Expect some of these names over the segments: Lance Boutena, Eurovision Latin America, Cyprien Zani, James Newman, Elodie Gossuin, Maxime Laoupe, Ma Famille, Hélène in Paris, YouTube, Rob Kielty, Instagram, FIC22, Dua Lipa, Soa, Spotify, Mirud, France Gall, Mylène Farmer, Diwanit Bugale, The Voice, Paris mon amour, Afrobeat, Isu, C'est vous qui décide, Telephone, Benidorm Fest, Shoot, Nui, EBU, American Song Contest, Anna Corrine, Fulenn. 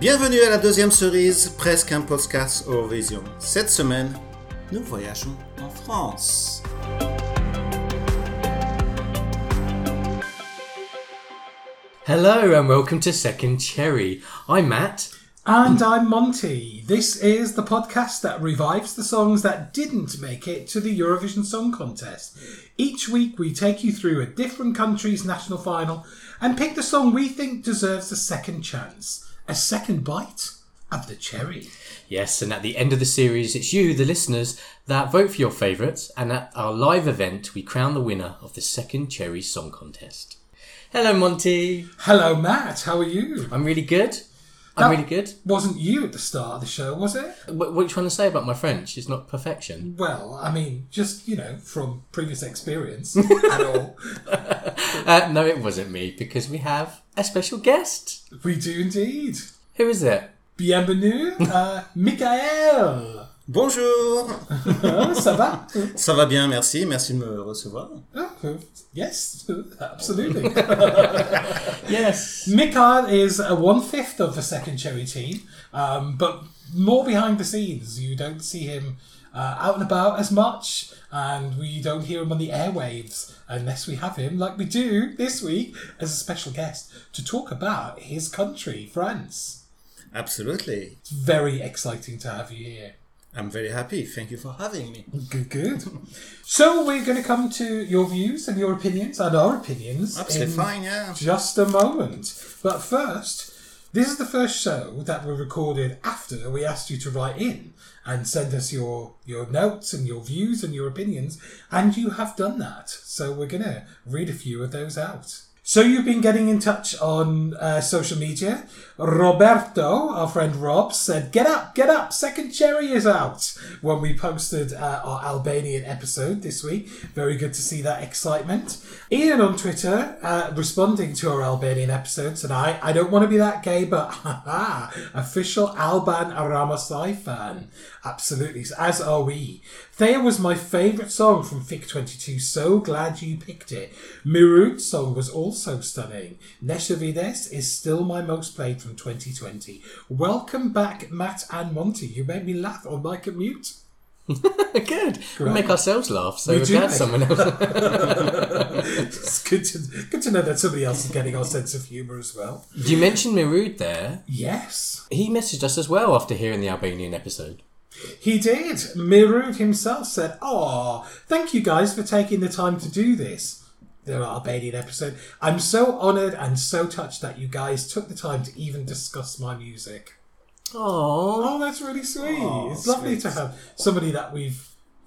Bienvenue à la deuxième cerise, presque un podcast Eurovision. Cette semaine, nous voyageons en France. Hello and welcome to Second Cherry. I'm Matt. And I'm Monty. This is the podcast that revives the songs that didn't make it to the Eurovision Song Contest. Each week we take you through a different country's national final and pick the song we think deserves a second chance. A second bite of the cherry. Yes, and at the end of the series, it's you, the listeners, that vote for your favourites. And at our live event, we crown the winner of the Second Cherry Song Contest. Hello, Monty. Hello, Matt. How are you? I'm really good. Wasn't you at the start of the show, was it? What are you trying to say about my French? It's not perfection. Well, I mean, just, you know, from previous experience at all. No, it wasn't me, because we have a special guest. We do indeed. Who is it? Bienvenue, Michael. Bonjour. Ça va? Ça va bien, merci. Merci de me recevoir. Yes, absolutely. Yes. Michael is a one-fifth of the Second Cherry team, but more behind the scenes. You don't see him out and about as much, and we don't hear him on the airwaves unless we have him, like we do this week, as a special guest to talk about his country, France. Absolutely. It's very exciting to have you here. I'm very happy. Thank you for having me. Good. So we're going to come to your views and your opinions and our opinions just a moment. But first, this is the first show that we recorded after we asked you to write in and send us your notes and your views and your opinions. And you have done that. So we're going to read a few of those out. So you've been getting in touch on social media. Roberto, our friend Rob, said, get up, Second Cherry is out, when we posted our Albanian episode this week. Very good to see that excitement. Ian on Twitter, responding to our Albanian episode, said, I don't want to be that gay, but official Alban Ramasai fan. Absolutely, as are we. Thea was my favourite song from FIC22, so glad you picked it. Mirud's song was also stunning. Neshavides is still my most played from 2020. Welcome back, Matt and Monty. You made me laugh on my commute. Good. Great. We make ourselves laugh, so we're glad someone else. It's good to know that somebody else is getting our sense of humour as well. You mentioned Mirud there. Yes. He messaged us as well after hearing the Albanian episode. He did. Mirud himself said, thank you guys for taking the time to do this. The Albanian episode. I'm so honoured and so touched that you guys took the time to even discuss my music. Oh, that's really sweet. It's lovely to have somebody that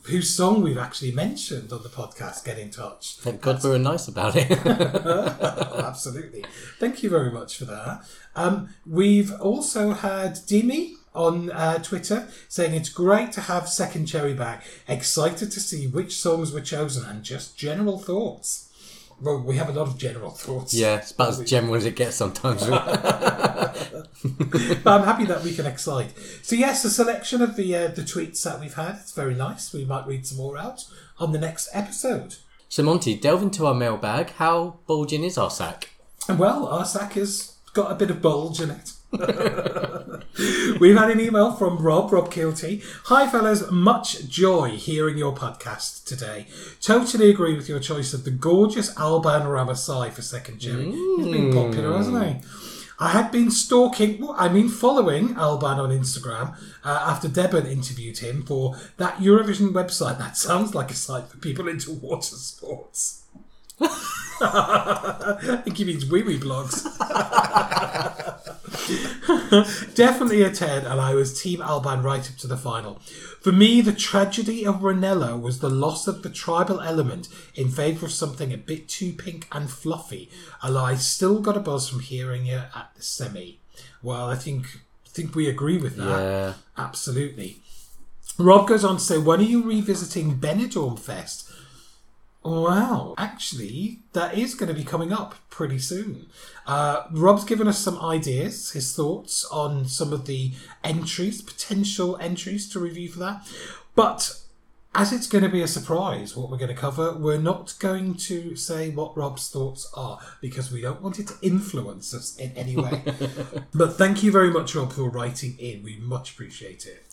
whose song we've actually mentioned on the podcast get in touch. Thank God we were nice about it. Absolutely. Thank you very much for that. We've also had Dimi on Twitter saying it's great to have Second Cherry back. Excited to see which songs were chosen and just general thoughts. Well, we have a lot of general thoughts. Yeah, it's about as general as it gets sometimes. But I'm happy that we can excite. So yes, a selection of the tweets that we've had. It's very nice. We might read some more out on the next episode. So Monty, delve into our mailbag. How bulging is our sack? Well, our sack has got a bit of bulge in it. We've had an email from Rob Kielty. Hi fellas, much joy hearing your podcast today. Totally agree with your choice of the gorgeous Alban Ramasai for Second Cherry. He's been popular, hasn't he? I had been following Alban on Instagram after Deben interviewed him for that Eurovision website. That sounds like a site for people into water sports. I think he means wee-wee blogs. Definitely a 10, and I was Team Alban right up to the final. For me, the tragedy of Ranello was the loss of the tribal element in favour of something a bit too pink and fluffy, although I still got a buzz from hearing it at the semi. Well, I think we agree with that. Yeah. Absolutely. Rob goes on to say, when are you revisiting Benidorm Fest? Wow, actually, that is going to be coming up pretty soon. Rob's given us some ideas, his thoughts on some of the entries, potential entries to review for that. But As it's going to be a surprise what we're going to cover, we're not going to say what Rob's thoughts are because we don't want it to influence us in any way. But thank you very much, Rob, for writing in. We much appreciate it.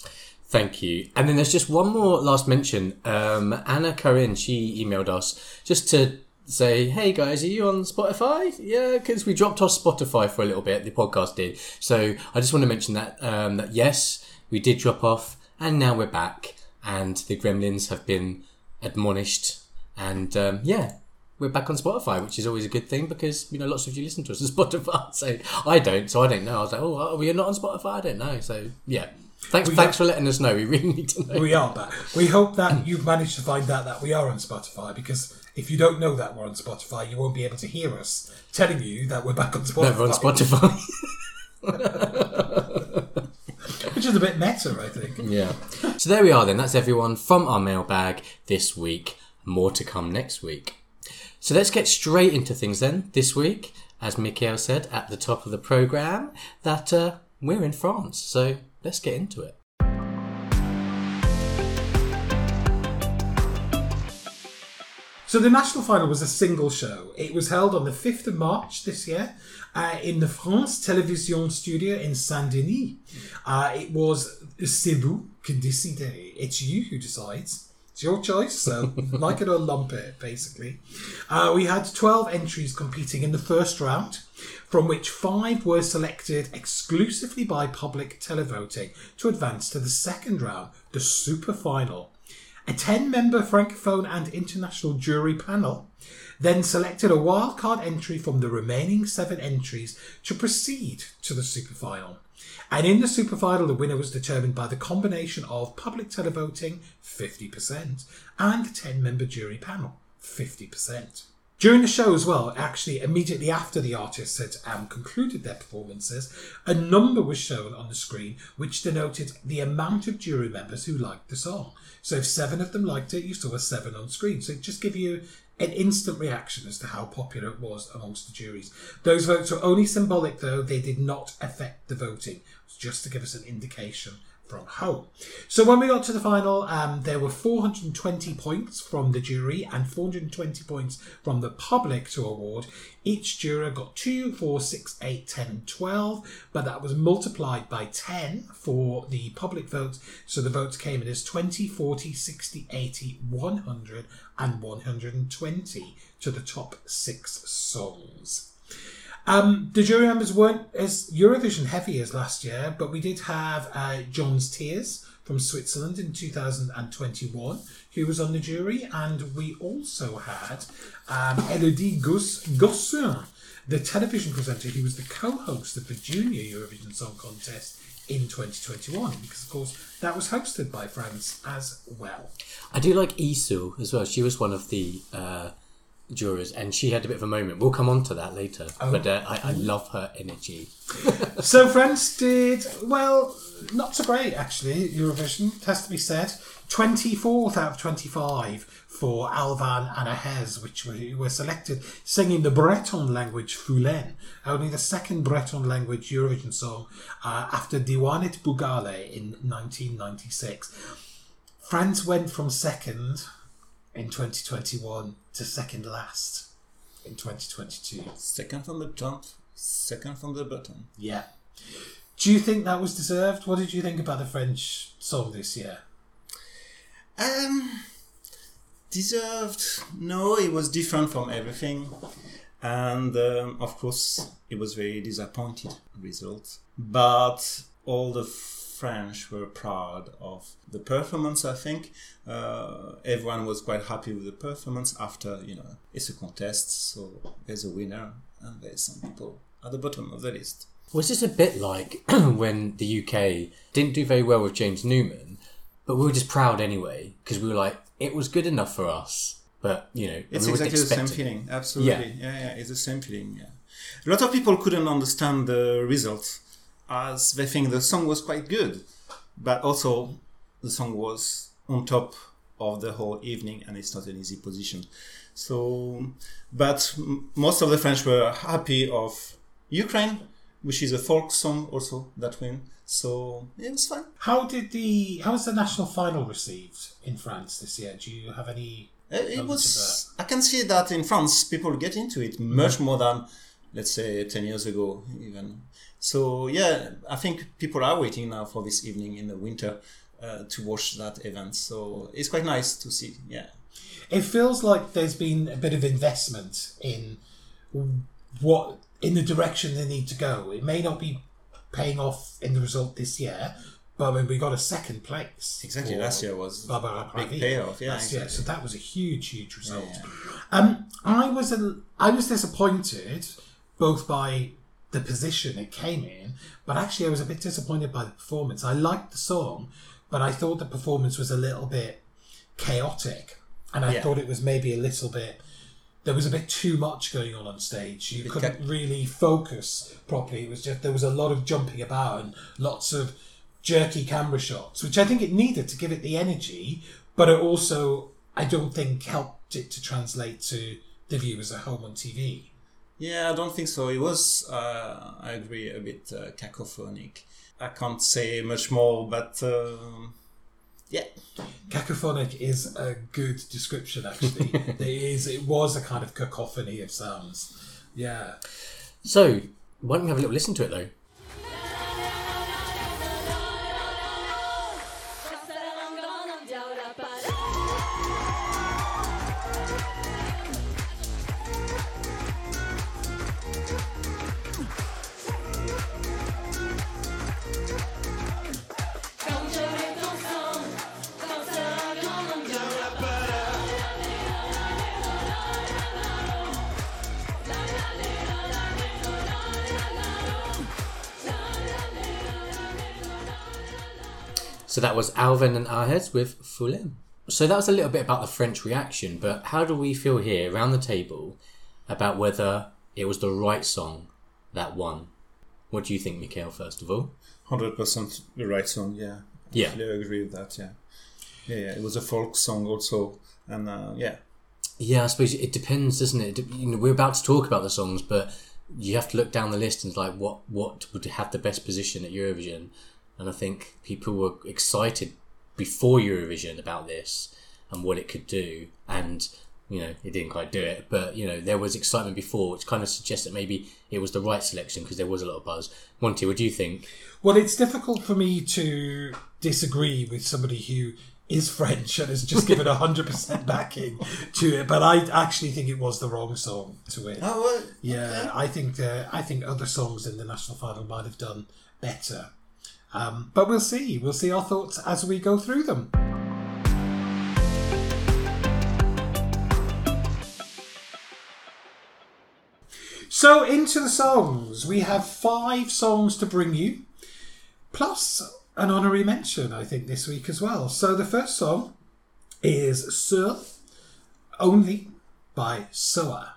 Thank you. And then there's just one more last mention. Anna Corrine, she emailed us just to say, hey guys, are you on Spotify? Yeah, because we dropped off Spotify for a little bit, the podcast did. So I just want to mention that, that yes, we did drop off and now we're back. And the gremlins have been admonished. And yeah, we're back on Spotify, which is always a good thing because, you know, lots of you listen to us on Spotify. So I don't know. I was like, oh, we're not on Spotify? I don't know. So yeah, thanks for letting us know. We really need to know. We are back. We hope that you've managed to find out that we are on Spotify because if you don't know that we're on Spotify, you won't be able to hear us telling you that we're back on Spotify. No, we're on Spotify. Which is a bit meta, I think. Yeah. So there we are then. That's everyone from our mailbag this week. More to come next week. So let's get straight into things then. This week, as Mikael said at the top of the programme, that we're in France. So let's get into it. So the national final was a single show. It was held on the 5th of March this year in the France Television studio in Saint-Denis. It was C'est vous qui décide. It's you who decides. It's your choice, so like it or lump it, basically. We had 12 entries competing in the first round, from which 5 were selected exclusively by public televoting to advance to the second round, the super final. A 10-member Francophone and international jury panel then selected a wildcard entry from the remaining 7 entries to proceed to the superfinal. And in the superfinal, the winner was determined by the combination of public televoting, 50%, and a 10-member jury panel, 50%. During the show as well, actually immediately after the artists had concluded their performances, a number was shown on the screen which denoted the amount of jury members who liked the song. So if 7 of them liked it, you saw a 7 on screen. So it just gave you an instant reaction as to how popular it was amongst the juries. Those votes were only symbolic though, they did not affect the voting. It was just to give us an indication from home. So when we got to the final, there were 420 points from the jury and 420 points from the public to award. Each juror got 2, 4, 6, 8, 10 and 12, but that was multiplied by 10 for the public votes. So the votes came in as 20, 40, 60, 80, 100 and 120 to the top 6 songs. The jury members weren't as Eurovision heavy as last year, but we did have John's Tears from Switzerland in 2021, who was on the jury, and we also had Elodie Gossuin, the television presenter who was the co-host of the Junior Eurovision Song Contest in 2021, because of course that was hosted by France as well. I do like Isu as well. She was one of the jurors, and she had a bit of a moment. We'll come on to that later. But I love her energy. So France did, well, not so great actually, Eurovision, has to be said. 24th out of 25 for Alvan and Ahez, which were selected singing the Breton language Fulenn, only the second Breton language Eurovision song after Diwanit Bugale in 1996. France went from second in 2021 to second last in 2022. Second from the top, second from the bottom. Yeah. Do you think that was deserved? What did you think about the French song this year? Deserved? No, it was different from everything. And of course, it was very disappointing result. But all the French were proud of the performance, I think. Everyone was quite happy with the performance after, you know, it's a contest, so there's a winner and there's some people at the bottom of the list. Was this a bit like when the UK didn't do very well with James Newman, but we were just proud anyway, because we were like, it was good enough for us, but, you know, it's exactly the same feeling, absolutely. Yeah. Yeah, it's the same feeling, yeah. A lot of people couldn't understand the results, as they think the song was quite good, but also the song was on top of the whole evening and it's not an easy position. So, but most of the French were happy of Ukraine which is a folk song also that win. So it was fun. How was the national final received in France this year? Do you have any? It was. I can see that in France people get into it much more than, let's say, 10 years ago even. So yeah, I think people are waiting now for this evening in the winter to watch that event. So it's quite nice to see. Yeah, it feels like there's been a bit of investment in the direction they need to go. It may not be paying off in the result this year, but when we got a second place. Exactly, last year was a big payoff. Yeah, exactly. So that was a huge, huge result. Yeah. I was disappointed both by the position it came in, but actually I was a bit disappointed by the performance. I liked the song, but I thought the performance was a little bit chaotic, and I thought it was maybe a little bit... There was a bit too much going on stage. You couldn't really focus properly. It was just, there was a lot of jumping about and lots of jerky camera shots, which I think it needed to give it the energy, but it also, I don't think, helped it to translate to the viewers at home on TV. Yeah, I don't think so. It was, I agree, a bit cacophonic. I can't say much more, but... Yeah. Cacophonic is a good description, actually. It was a kind of cacophony of sounds. Yeah. So, why don't we have a little listen to it, though? So that was Alvan and Ahez with Fulenn. So that was a little bit about the French reaction, but how do we feel here around the table about whether it was the right song that won? What do you think, Michael, first of all? 100% the right song, yeah. Yeah. I agree with that, yeah. Yeah, it was a folk song also, and yeah. Yeah, I suppose it depends, doesn't it? You know, we're about to talk about the songs, but you have to look down the list and like what would have the best position at Eurovision. And I think people were excited before Eurovision about this and what it could do. And, you know, it didn't quite do it. But, you know, there was excitement before, which kind of suggests that maybe it was the right selection because there was a lot of buzz. Monty, what do you think? Well, it's difficult for me to disagree with somebody who is French and has just given 100% backing to it. But I actually think it was the wrong song to win. Oh, what? Yeah, okay. I think other songs in the national final might have done better. But we'll see. We'll see our thoughts as we go through them. So into the songs. We have 5 songs to bring you, plus an honorary mention, I think, this week as well. So the first song is Surth, Only by Soa.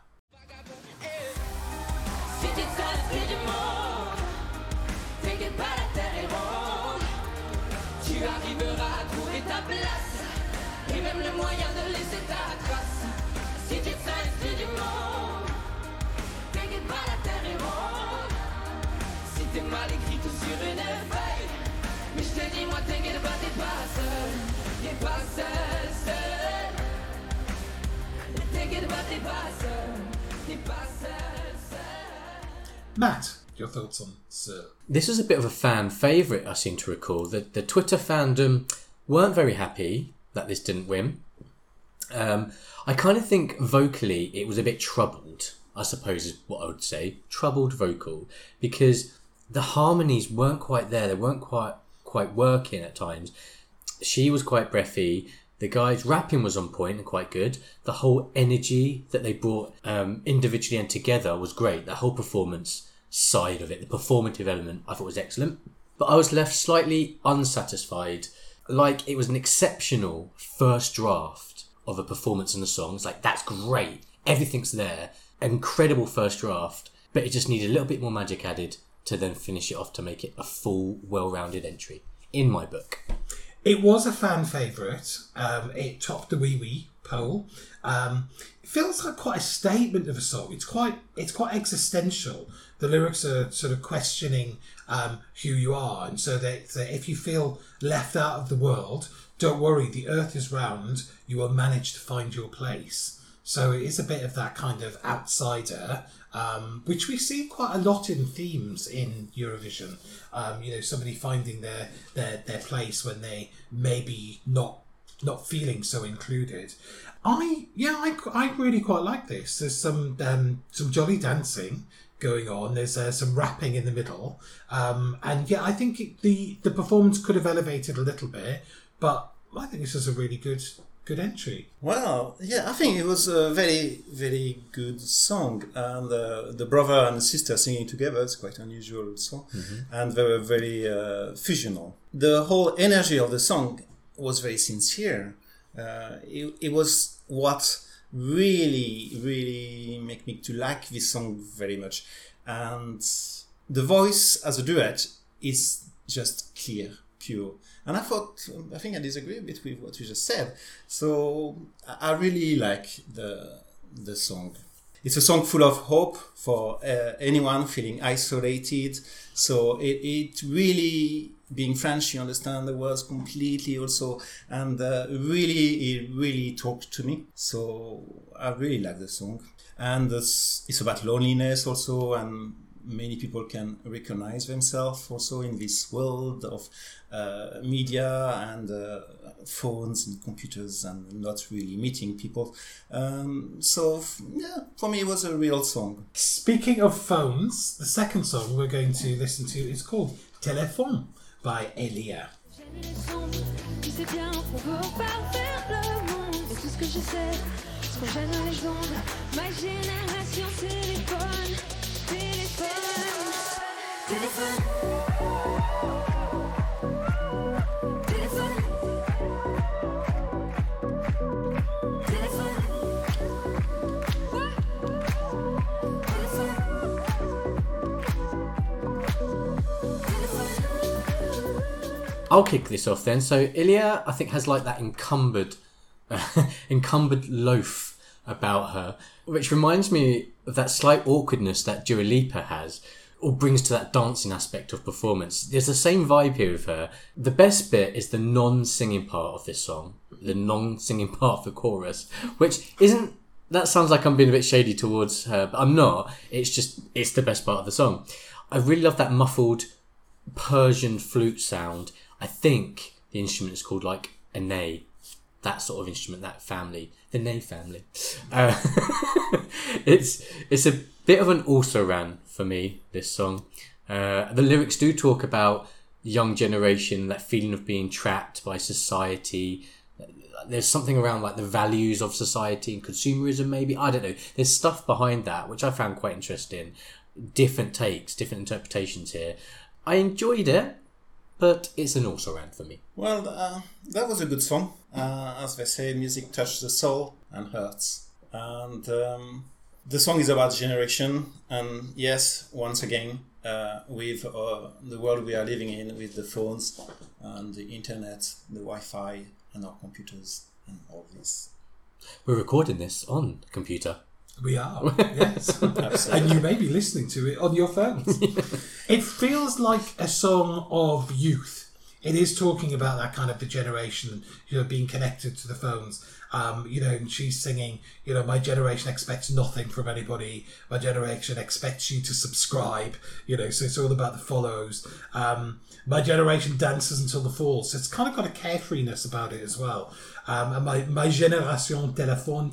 Matt, your thoughts on Sir? This was a bit of a fan favourite, I seem to recall. The Twitter fandom weren't very happy that this didn't win. I kind of think vocally it was a bit troubled, I suppose is what I would say. Troubled vocal. Because the harmonies weren't quite there. They weren't quite working at times. She was quite breathy. The guys' rapping was on point and quite good. The whole energy that they brought individually and together was great. The whole performance side of it, the performative element, I thought was excellent. But I was left slightly unsatisfied. Like it was an exceptional first draft of a performance in the songs. Like that's great. Everything's there. Incredible first draft. But it just needed a little bit more magic added to then finish it off to make it a full, well-rounded entry in my book. It was a fan favourite. It topped the Wee Wee poll. It feels like quite a statement of a song. It's quite existential. The lyrics are sort of questioning who you are, and so that if you feel left out of the world, don't worry, the earth is round. You will manage to find your place. So it is a bit of that kind of outsider, which we see quite a lot in themes in Eurovision. Somebody finding their place when they maybe not feeling so included. I really quite like this. There's some jolly dancing going on. There's some rapping in the middle, and I think the performance could have elevated a little bit, but I think this is a really good entry. Wow, yeah, I think it was a very, very good song. And the brother and sister singing together, it's quite unusual song. Mm-hmm. And they were very fusional. The whole energy of the song was very sincere. It was what really, really make me to like this song very much. And the voice as a duet is just clear, pure. And I think I disagree a bit with what you just said. So I really like the song. It's a song full of hope for anyone feeling isolated. So it really, being French, you understand the words completely also. And it really talked to me. So I really like the song. And it's about loneliness also, and many people can recognize themselves also in this world of media and phones and computers and not really meeting people. For me it was a real song. Speaking of phones, the second song we're going to listen to is called Telephone by Elia. I'll kick this off then. So Ilia, I think, has like that encumbered loaf about her, which reminds me of that slight awkwardness that Dua Lipa has, or brings to that dancing aspect of performance. There's the same vibe here with her. The best bit is the non-singing part of this song, the non-singing part of the chorus, which isn't... That sounds like I'm being a bit shady towards her, but I'm not. It's just, it's the best part of the song. I really love that muffled Persian flute sound. I think the instrument is called like a ney, that sort of instrument, that family, the ney family. It's a bit of an also-ran for me, this song. The lyrics do talk about the young generation, that feeling of being trapped by society. There's something around like the values of society and consumerism maybe, I don't know. There's stuff behind that which I found quite interesting. Different takes, different interpretations here. I enjoyed it, but it's an also-ran for me. Well, that was a good song. As they say, music touches the soul and hurts. And the song is about generation. And yes, once again, with the world we are living in, with the phones and the internet, the Wi-Fi and our computers and all this. We're recording this on the computer. We are, yes. And you may be listening to it on your phones. Yeah. It feels like a song of youth. It is talking about that kind of the generation, being connected to the phones. And she's singing, my generation expects nothing from anybody. My generation expects you to subscribe. So it's all about the follows. My generation dances until the fall. So it's kind of got a carefreeness about it as well. And my generation, telephone.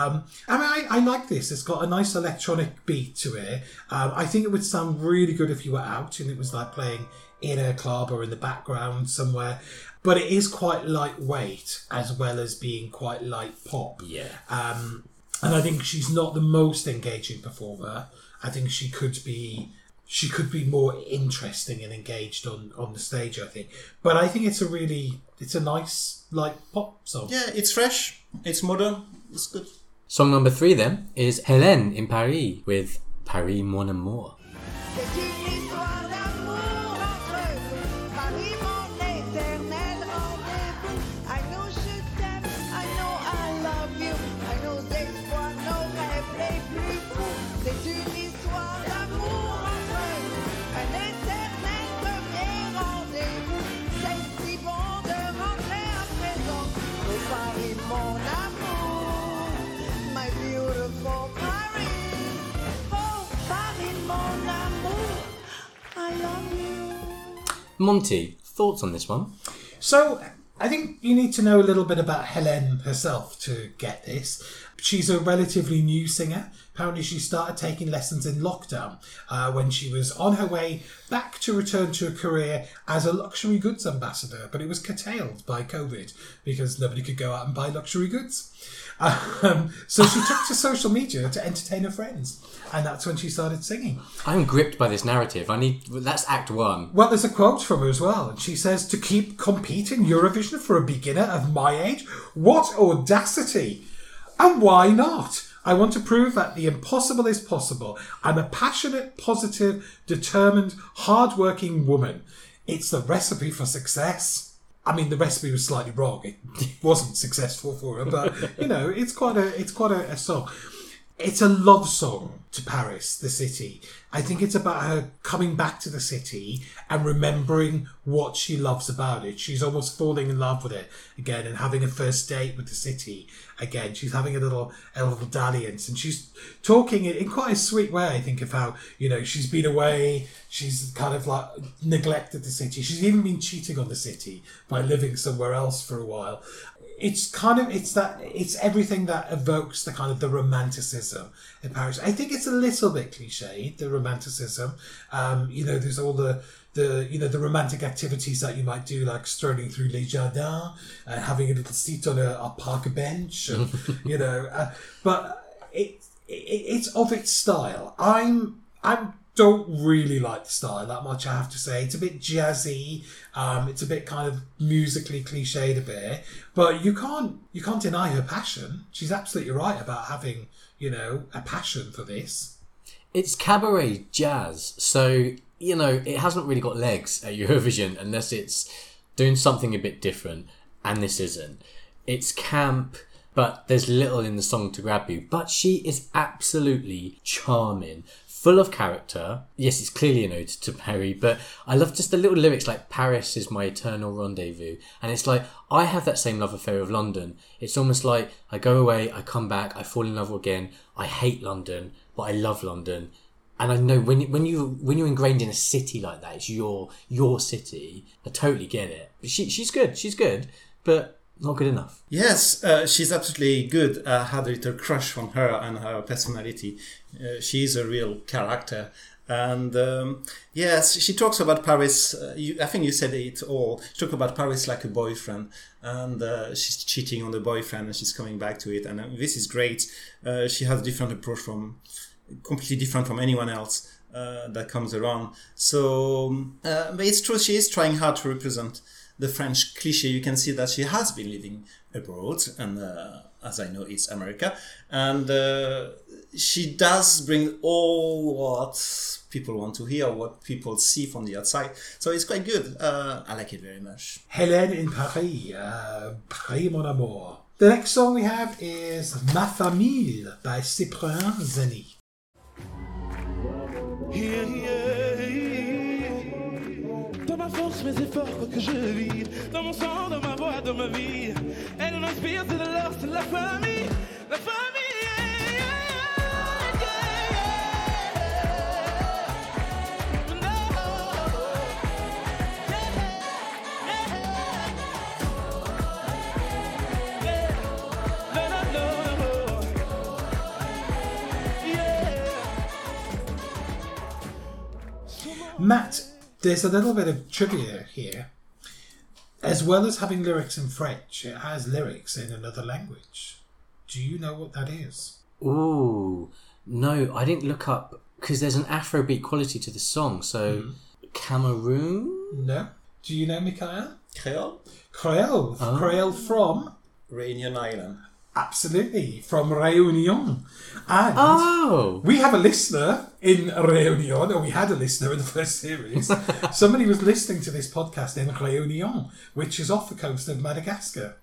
I like this. It's got a nice electronic beat to it. I think it would sound really good if you were out and it was like playing in a club or in the background somewhere. But it is quite lightweight as well as being quite light pop. Yeah. And I think she's not the most engaging performer. I think she could be more interesting and engaged on the stage, I think. But I think it's a nice light pop song. Yeah, it's fresh, it's modern, it's good. Song number 3 then is Hélène in Paris with Paris mon amour. C'est une histoire d'amour entre Paris mon amour. Monty, thoughts on this one? So, I think you need to know a little bit about Hélène herself to get this. She's a relatively new singer. Apparently she started taking lessons in lockdown when she was on her way back to return to a career as a luxury goods ambassador, but it was curtailed by COVID because nobody could go out and buy luxury goods. So she took to social media to entertain her friends, and that's when she started singing. I'm gripped by this narrative. That's act one. Well, there's a quote from her as well, and she says, "To keep competing Eurovision for a beginner of my age? What audacity! And why not? I want to prove that the impossible is possible. I'm a passionate, positive, determined, hard-working woman. It's the recipe for success." I mean, the recipe was slightly wrong. It wasn't successful for her, but, you know, it's quite a song. It's a love song to Paris, the city. I think it's about her coming back to the city and remembering what she loves about it. She's almost falling in love with it again and having a first date with the city again. She's having a little dalliance, and she's talking in quite a sweet way, I think, of how, you know, she's been away, she's kind of like neglected the city. She's even been cheating on the city by living somewhere else for a while. It's everything that evokes the kind of the romanticism in Paris. I think it's a little bit cliche, the romanticism. You know, there's all the romantic activities that you might do, like strolling through Les Jardins and having a little seat on a park bench, and, you know. But it's of its style. I don't really like the style that much, I have to say. It's a bit jazzy. It's a bit kind of musically cliched a bit, but you can't deny her passion. She's absolutely right about having, you know, a passion for this. It's cabaret jazz, so, you know, it hasn't really got legs at Eurovision unless it's doing something a bit different, and this isn't. It's camp, but there's little in the song to grab you. But she is absolutely charming. Full of character. Yes, it's clearly an ode to Paris, but I love just the little lyrics like, "Paris is my eternal rendezvous." And it's like, I have that same love affair of London. It's almost like I go away, I come back, I fall in love again. I hate London, but I love London. And I know when you're ingrained in a city like that, it's your city. I totally get it. But she's good, but not good enough. Yes, she's absolutely good. I had a little crush on her and her personality. She's a real character. And yes, she talks about Paris. I think you said it all. She talks about Paris like a boyfriend. And she's cheating on the boyfriend and she's coming back to it. And this is great. She has a different approach completely different from anyone else that comes around. So, but it's true, she is trying hard to represent the French cliche. You can see that she has been living abroad, and as I know, it's America. And she does bring all what people want to hear, what people see from the outside. So it's quite good. I like it very much. Hélène in Paris, Paris mon amour. The next song we have is Ma Famille by Cyprien Zani. Force mes efforts, quoi que je vis, dans mon sang, dans ma voix, dans ma vie. Elle nous inspire, c'est de l'or, c'est de la famille, la famille. Matt, there's a little bit of trivia here. As well as having lyrics in French, it has lyrics in another language. Do you know what that is? Ooh, no, I didn't look up, because there's an Afrobeat quality to the song, so Cameroon? No. Do you know Michael? Creole? Creole. Oh. Creole from? Réunion Island. Absolutely, from Réunion. And we have a listener in Réunion, or we had a listener in the first series. Somebody was listening to this podcast in Réunion, which is off the coast of Madagascar,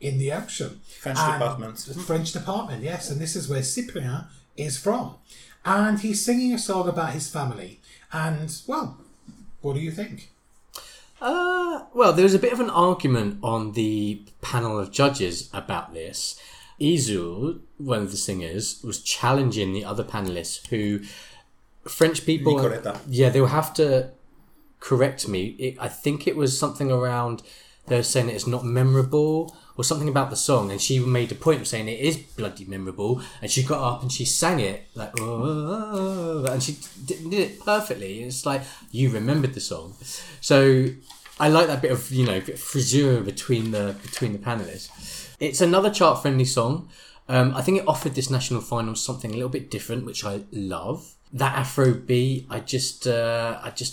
in the ocean. French department, yes. And this is where Cyprien is from. And he's singing a song about his family. And, well, what do you think? Well, there was a bit of an argument on the panel of judges about this. Isu, one of the singers, was challenging the other panellists who French people... Nicoletta. Yeah, they'll have to correct me. I think it was something around they're saying it's not memorable or something about the song, and she made a point of saying it is bloody memorable, and she got up and she sang it like, oh, and she did it perfectly. It's like, you remembered the song. So I like that bit of, you know, friseur between the panelists. It's another chart-friendly song. I think it offered this national final something a little bit different, which I love. That Afro beat, I just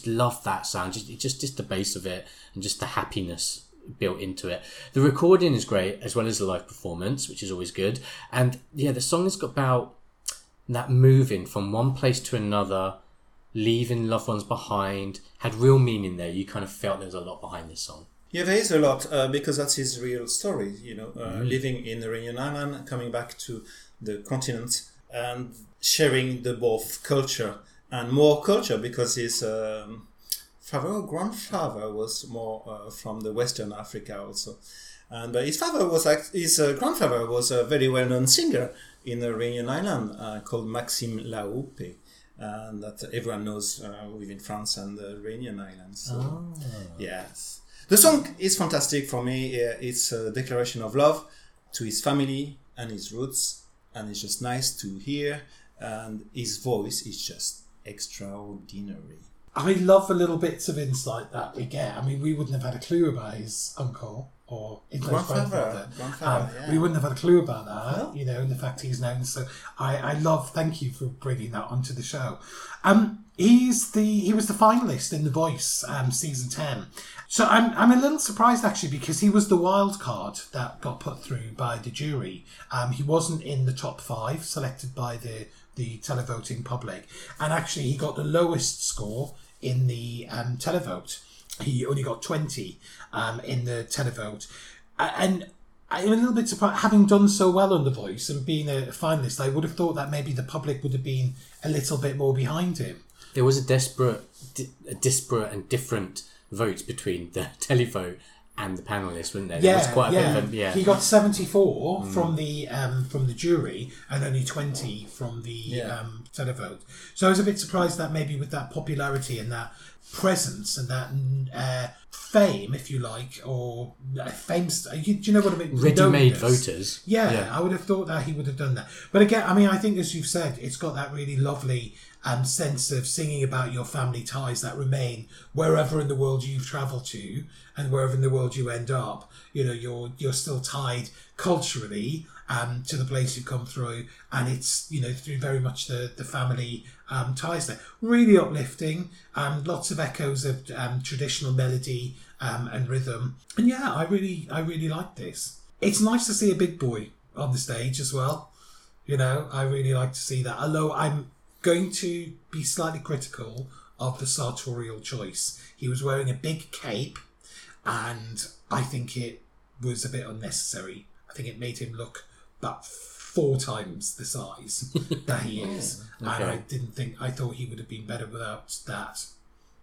love that sound. Just the bass of it and just the happiness built into it. The recording is great, as well as the live performance, which is always good. And yeah, the song is about that moving from one place to another, leaving loved ones behind. Had real meaning there. You kind of felt there was a lot behind this song. Yeah, there is a lot, because that's his real story, you know, living in the Réunion Island, coming back to the continent and sharing the both culture and more culture, because his father or grandfather was more from the Western Africa also. And grandfather was a very well-known singer in the Réunion Island called Maxime Laoupe. And that everyone knows within France and the Réunion Islands. So, yes. The song is fantastic for me. It's a declaration of love to his family and his roots. And it's just nice to hear. And his voice is just extraordinary. I love the little bits of insight that we get. I mean, we wouldn't have had a clue about his uncle or grandfather. Yeah. We wouldn't have had a clue about that, you know, and the fact he's known. So I love, thank you for bringing that onto the show. He was the finalist in The Voice season 10. So I'm a little surprised actually, because he was the wild card that got put through by the jury. He wasn't in the top 5 selected by the televoting public, and actually he got the lowest score in the televote. He only got 20 in the televote, and I'm a little bit surprised, having done so well on The Voice and being a finalist, I would have thought that maybe the public would have been a little bit more behind him. There was a disparate and different votes between the televote and the panelists, weren't there? Yeah, that was quite a bit. He got 74 from the jury and only 20 from the televote. So I was a bit surprised that maybe with that popularity and that presence and that fame, if you like, or fame. Do you know what I mean? Ready-made voters. Yeah, I would have thought that he would have done that. But again, I mean, I think as you've said, it's got that really lovely sense of singing about your family ties that remain wherever in the world you've travelled to and wherever in the world you end up. You know, you're still tied culturally to the place you've come through, and it's, you know, through very much the family ties there. Really uplifting, lots of echoes of traditional melody and rhythm, and yeah, I really like this. It's nice to see a big boy on the stage as well, you know. I really like to see that, although I'm going to be slightly critical of the sartorial choice. He was wearing a big cape, and I think it was a bit unnecessary. I think it made him look about 4 times the size that he is. Okay. And I thought he would have been better without that.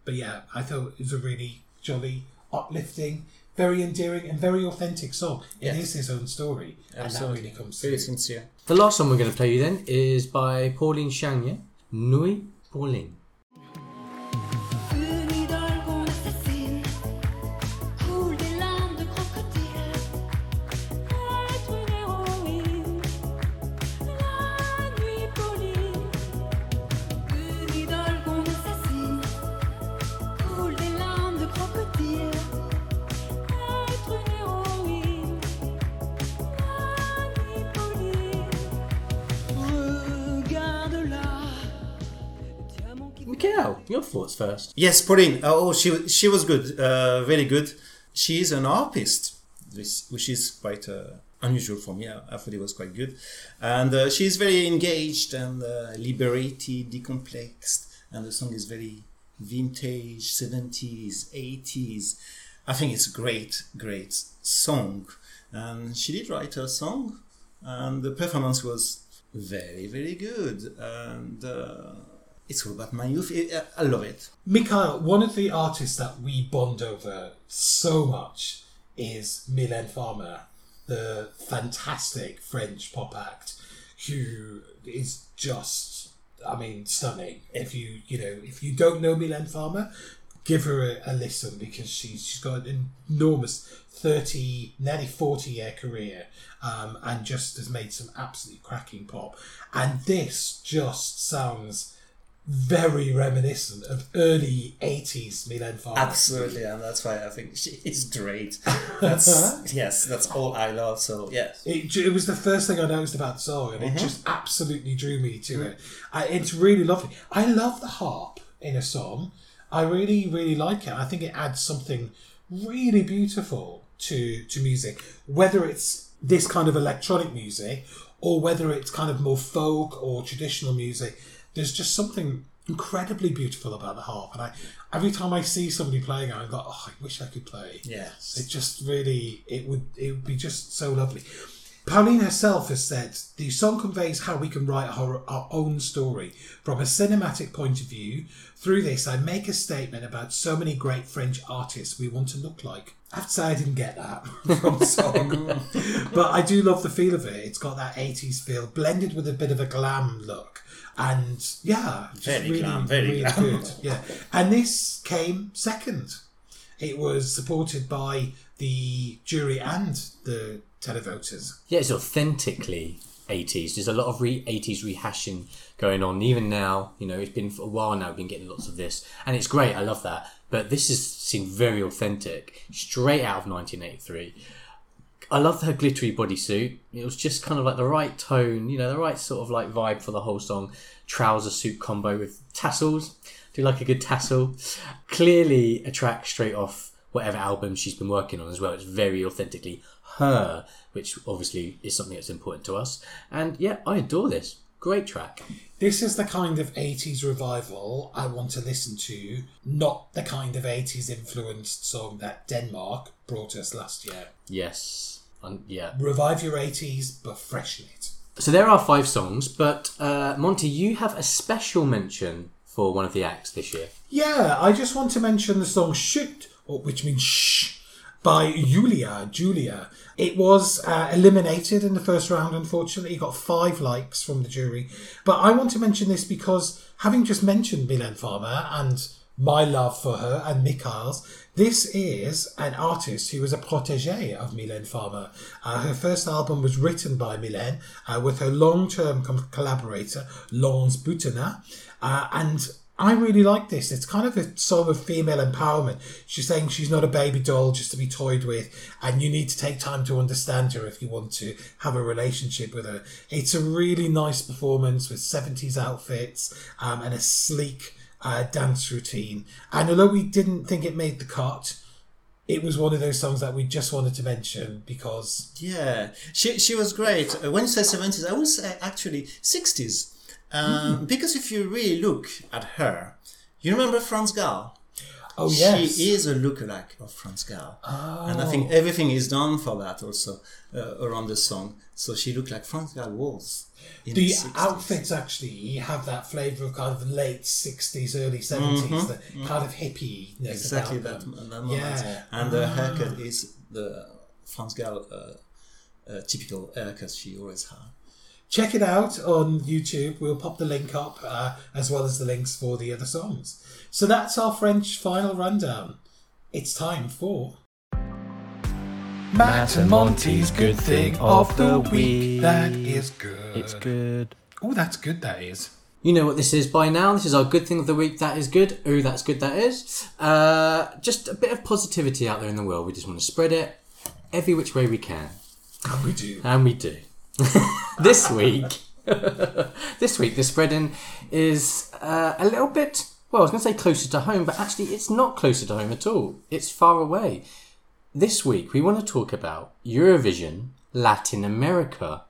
But yeah, I thought it was a really jolly, uplifting, very endearing and very authentic song. It is his own story. Absolutely. And that really comes through. Very sincere. The last song we're going to play you then is by Pauline Shangye, Nui, Pauline. Your thoughts first. Yes, Pauline. Oh, she was good. Really good. She is an harpist, which is quite unusual for me. I thought it was quite good. And she is very engaged and liberated, decomplexed. And the song is very vintage, 70s, 80s. I think it's a great, great song. And she did write her song. And the performance was very, very good. And... it's all about my youth. I love it. Mikhail, one of the artists that we bond over so much is Mylène Farmer, the fantastic French pop act, who is just, I mean, stunning. If you don't know Mylène Farmer, give her a listen, because she's got an enormous 30, nearly 40-year career, and just has made some absolutely cracking pop. And this just sounds very reminiscent of early 80s Mylène Farmer. Absolutely, and that's why I think she is great. That's, yes, that's all I love, so yes. It was the first thing I noticed about the song, and it just absolutely drew me to it. It's really lovely. I love the harp in a song. I really, really like it. I think it adds something really beautiful to music, whether it's this kind of electronic music or whether it's kind of more folk or traditional music. There's just something incredibly beautiful about the harp. And every time I see somebody playing it, I'm like, oh, I wish I could play. Yes. It just really, it would be just so lovely. Pauline herself has said, the song conveys how we can write our own story. From a cinematic point of view, through this I make a statement about so many great French artists we want to look like. I have to say I didn't get that from the song. But I do love the feel of it. It's got that 80s feel, blended with a bit of a glam look. And yeah, just very really, glam, very really glam. Good. Yeah. And this came second. It was supported by the jury and the televoters. Yeah, it's authentically 80s. There's a lot of 80s rehashing going on. Even now, you know, it's been for a while now, we've been getting lots of this. And it's great, I love that. But this has seemed very authentic, straight out of 1983. I love her glittery bodysuit. It was just kind of like the right tone, you know, the right sort of like vibe for the whole song. Trouser suit combo with tassels. I do like a good tassel. Clearly a track straight off whatever album she's been working on as well. It's very authentically her, which obviously is something that's important to us. And yeah, I adore this. Great track. This is the kind of 80s revival I want to listen to, not the kind of 80s influenced song that Denmark brought us last year. Yes. Yeah. Revive your 80s, but freshen it. So there are 5 songs, but Monty, you have a special mention for one of the acts this year. Yeah, I just want to mention the song Shoot, which means shh, by Julia. It was eliminated in the first round, unfortunately. It got 5 likes from the jury. But I want to mention this because, having just mentioned Mylène Farmer and my love for her and Mikhail's, this is an artist who was a protégé of Mylène Farmer. Her first album was written by Mylène with her long-term collaborator, Lance Boutena, and I really like this. It's kind of a song of female empowerment. She's saying she's not a baby doll just to be toyed with, and you need to take time to understand her if you want to have a relationship with her. It's a really nice performance with 70s outfits and a sleek dance routine. And although we didn't think it made the cut, it was one of those songs that we just wanted to mention because... Yeah, she was great. When you say 70s, I would say actually 60s. Because if you really look at her, you remember France Gall? Oh, yes. She is a lookalike of France Gall. Oh. And I think everything is done for that also around the song. So she looked like France Gall was. The outfits actually have that flavour of kind of late 60s, early 70s, the kind of hippie-ness. Exactly that moment. Yeah. And the haircut is the France Gall typical haircut she always had. Check it out on YouTube. We'll pop the link up as well as the links for the other songs. So that's our French final rundown. It's time for... Matt and Monty's Good Thing of the Week. That is good. It's good. Oh, that's good, that is. You know what this is by now. This is our Good Thing of the Week. That is good. Oh, that's good, that is. Just a bit of positivity out there in the world. We just want to spread it every which way we can. And we do. This week, the spreading is a little bit, well, I was going to say closer to home, but actually it's not closer to home at all. It's far away. This week, we want to talk about Eurovision Latin America.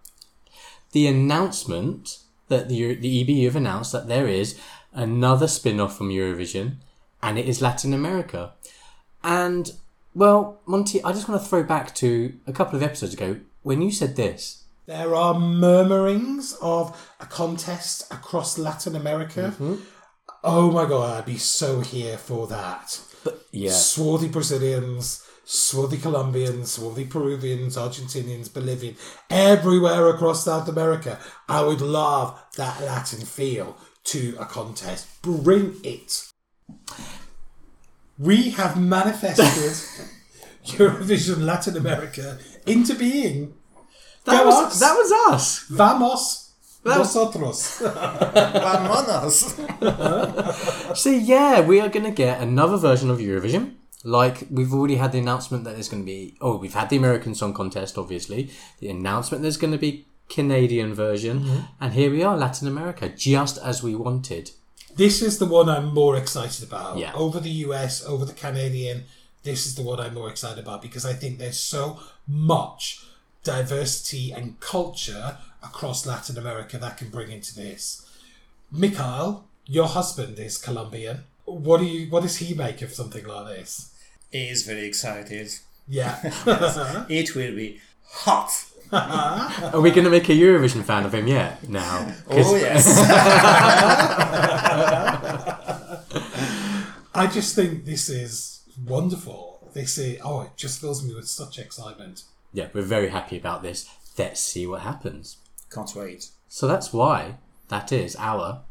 The announcement that the EBU have announced that there is another spin-off from Eurovision, and it is Latin America. And, well, Monty, I just want to throw back to a couple of episodes ago when you said this. There are murmurings of a contest across Latin America. Oh my God, I'd be so here for that. But, yeah. Swarthy Brazilians, swarthy Colombians, swarthy Peruvians, Argentinians, Bolivians, everywhere across South America. I would love that Latin feel to a contest. Bring it. We have manifested Eurovision Latin America into being. That was us. Vamos. Nosotros. Vamonos. So yeah, we are going to get another version of Eurovision. Like, we've already had the announcement that there's going to be... Oh, we've had the American Song Contest, obviously. The announcement there's going to be Canadian version. Mm-hmm. And here we are, Latin America, just as we wanted. This is the one I'm more excited about. Yeah. Over the US, over the Canadian, this is the one I'm more excited about because I think there's so much diversity and culture across Latin America that can bring into this. Mikhail, your husband is Colombian. What does he make of something like this? He is very excited. Yeah. Yes. It will be hot. Are we going to make a Eurovision fan of him yet? Now. Oh, yes. I just think this is wonderful. It just fills me with such excitement. Yeah, we're very happy about this. Let's see what happens. Can't wait. So that's why that is our...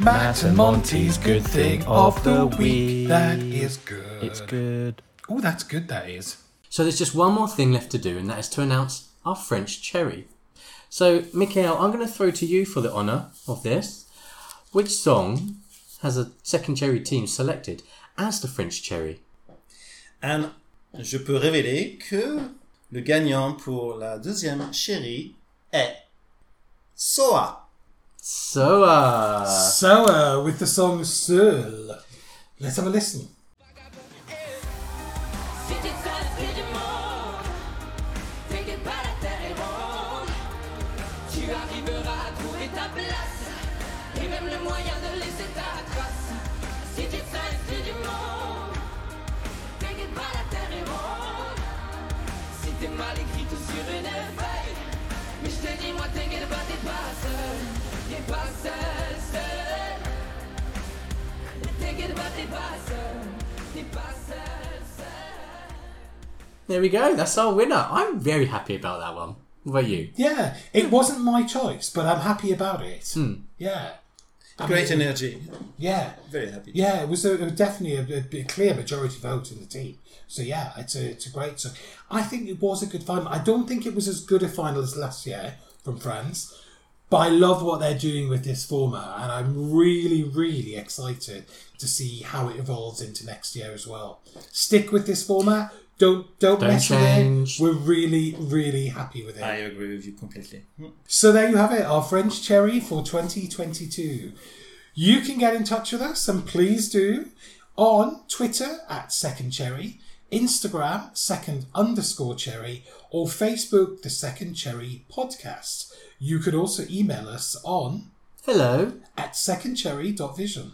Matt and Monty's good thing of the week. That is good. It's good. Oh, that's good, that is. So there's just one more thing left to do, and that is to announce our French cherry. So, Mikhail, I'm going to throw to you for the honour of this. Which song has a second cherry team selected as the French cherry? And je peux révéler que le gagnant pour la deuxième chérie est Soa. Soa with the song Seul. Let's have a listen. There we go, that's our winner. I'm very happy about that one. What about you? Yeah, it wasn't my choice, but I'm happy about it. Mm. Yeah. Great energy. Yeah. Very happy. Yeah, it was definitely a clear majority vote in the team. So yeah, it's a great song. I think it was a good final. I don't think it was as good a final as last year from France, but I love what they're doing with this format, and I'm really, really excited to see how it evolves into next year as well. Stick with this format. Don't mess with it. We're really, really happy with it. I agree with you completely. So there you have it, our French cherry for 2022. You can get in touch with us, and please do, on Twitter @secondcherry, Instagram second_cherry, or Facebook the Second Cherry Podcast. You could also email us on hello@secondcherry.vision.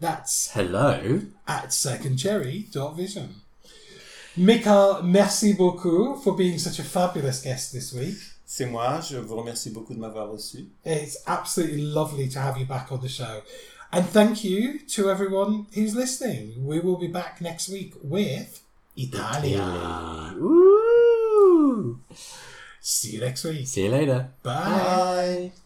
That's hello@secondcherry.vision. Mikhail, merci beaucoup for being such a fabulous guest this week. C'est moi, je vous remercie beaucoup de m'avoir reçu. It's absolutely lovely to have you back on the show. And thank you to everyone who's listening. We will be back next week with Italia. Ooh. See you next week. See you later. Bye. Bye.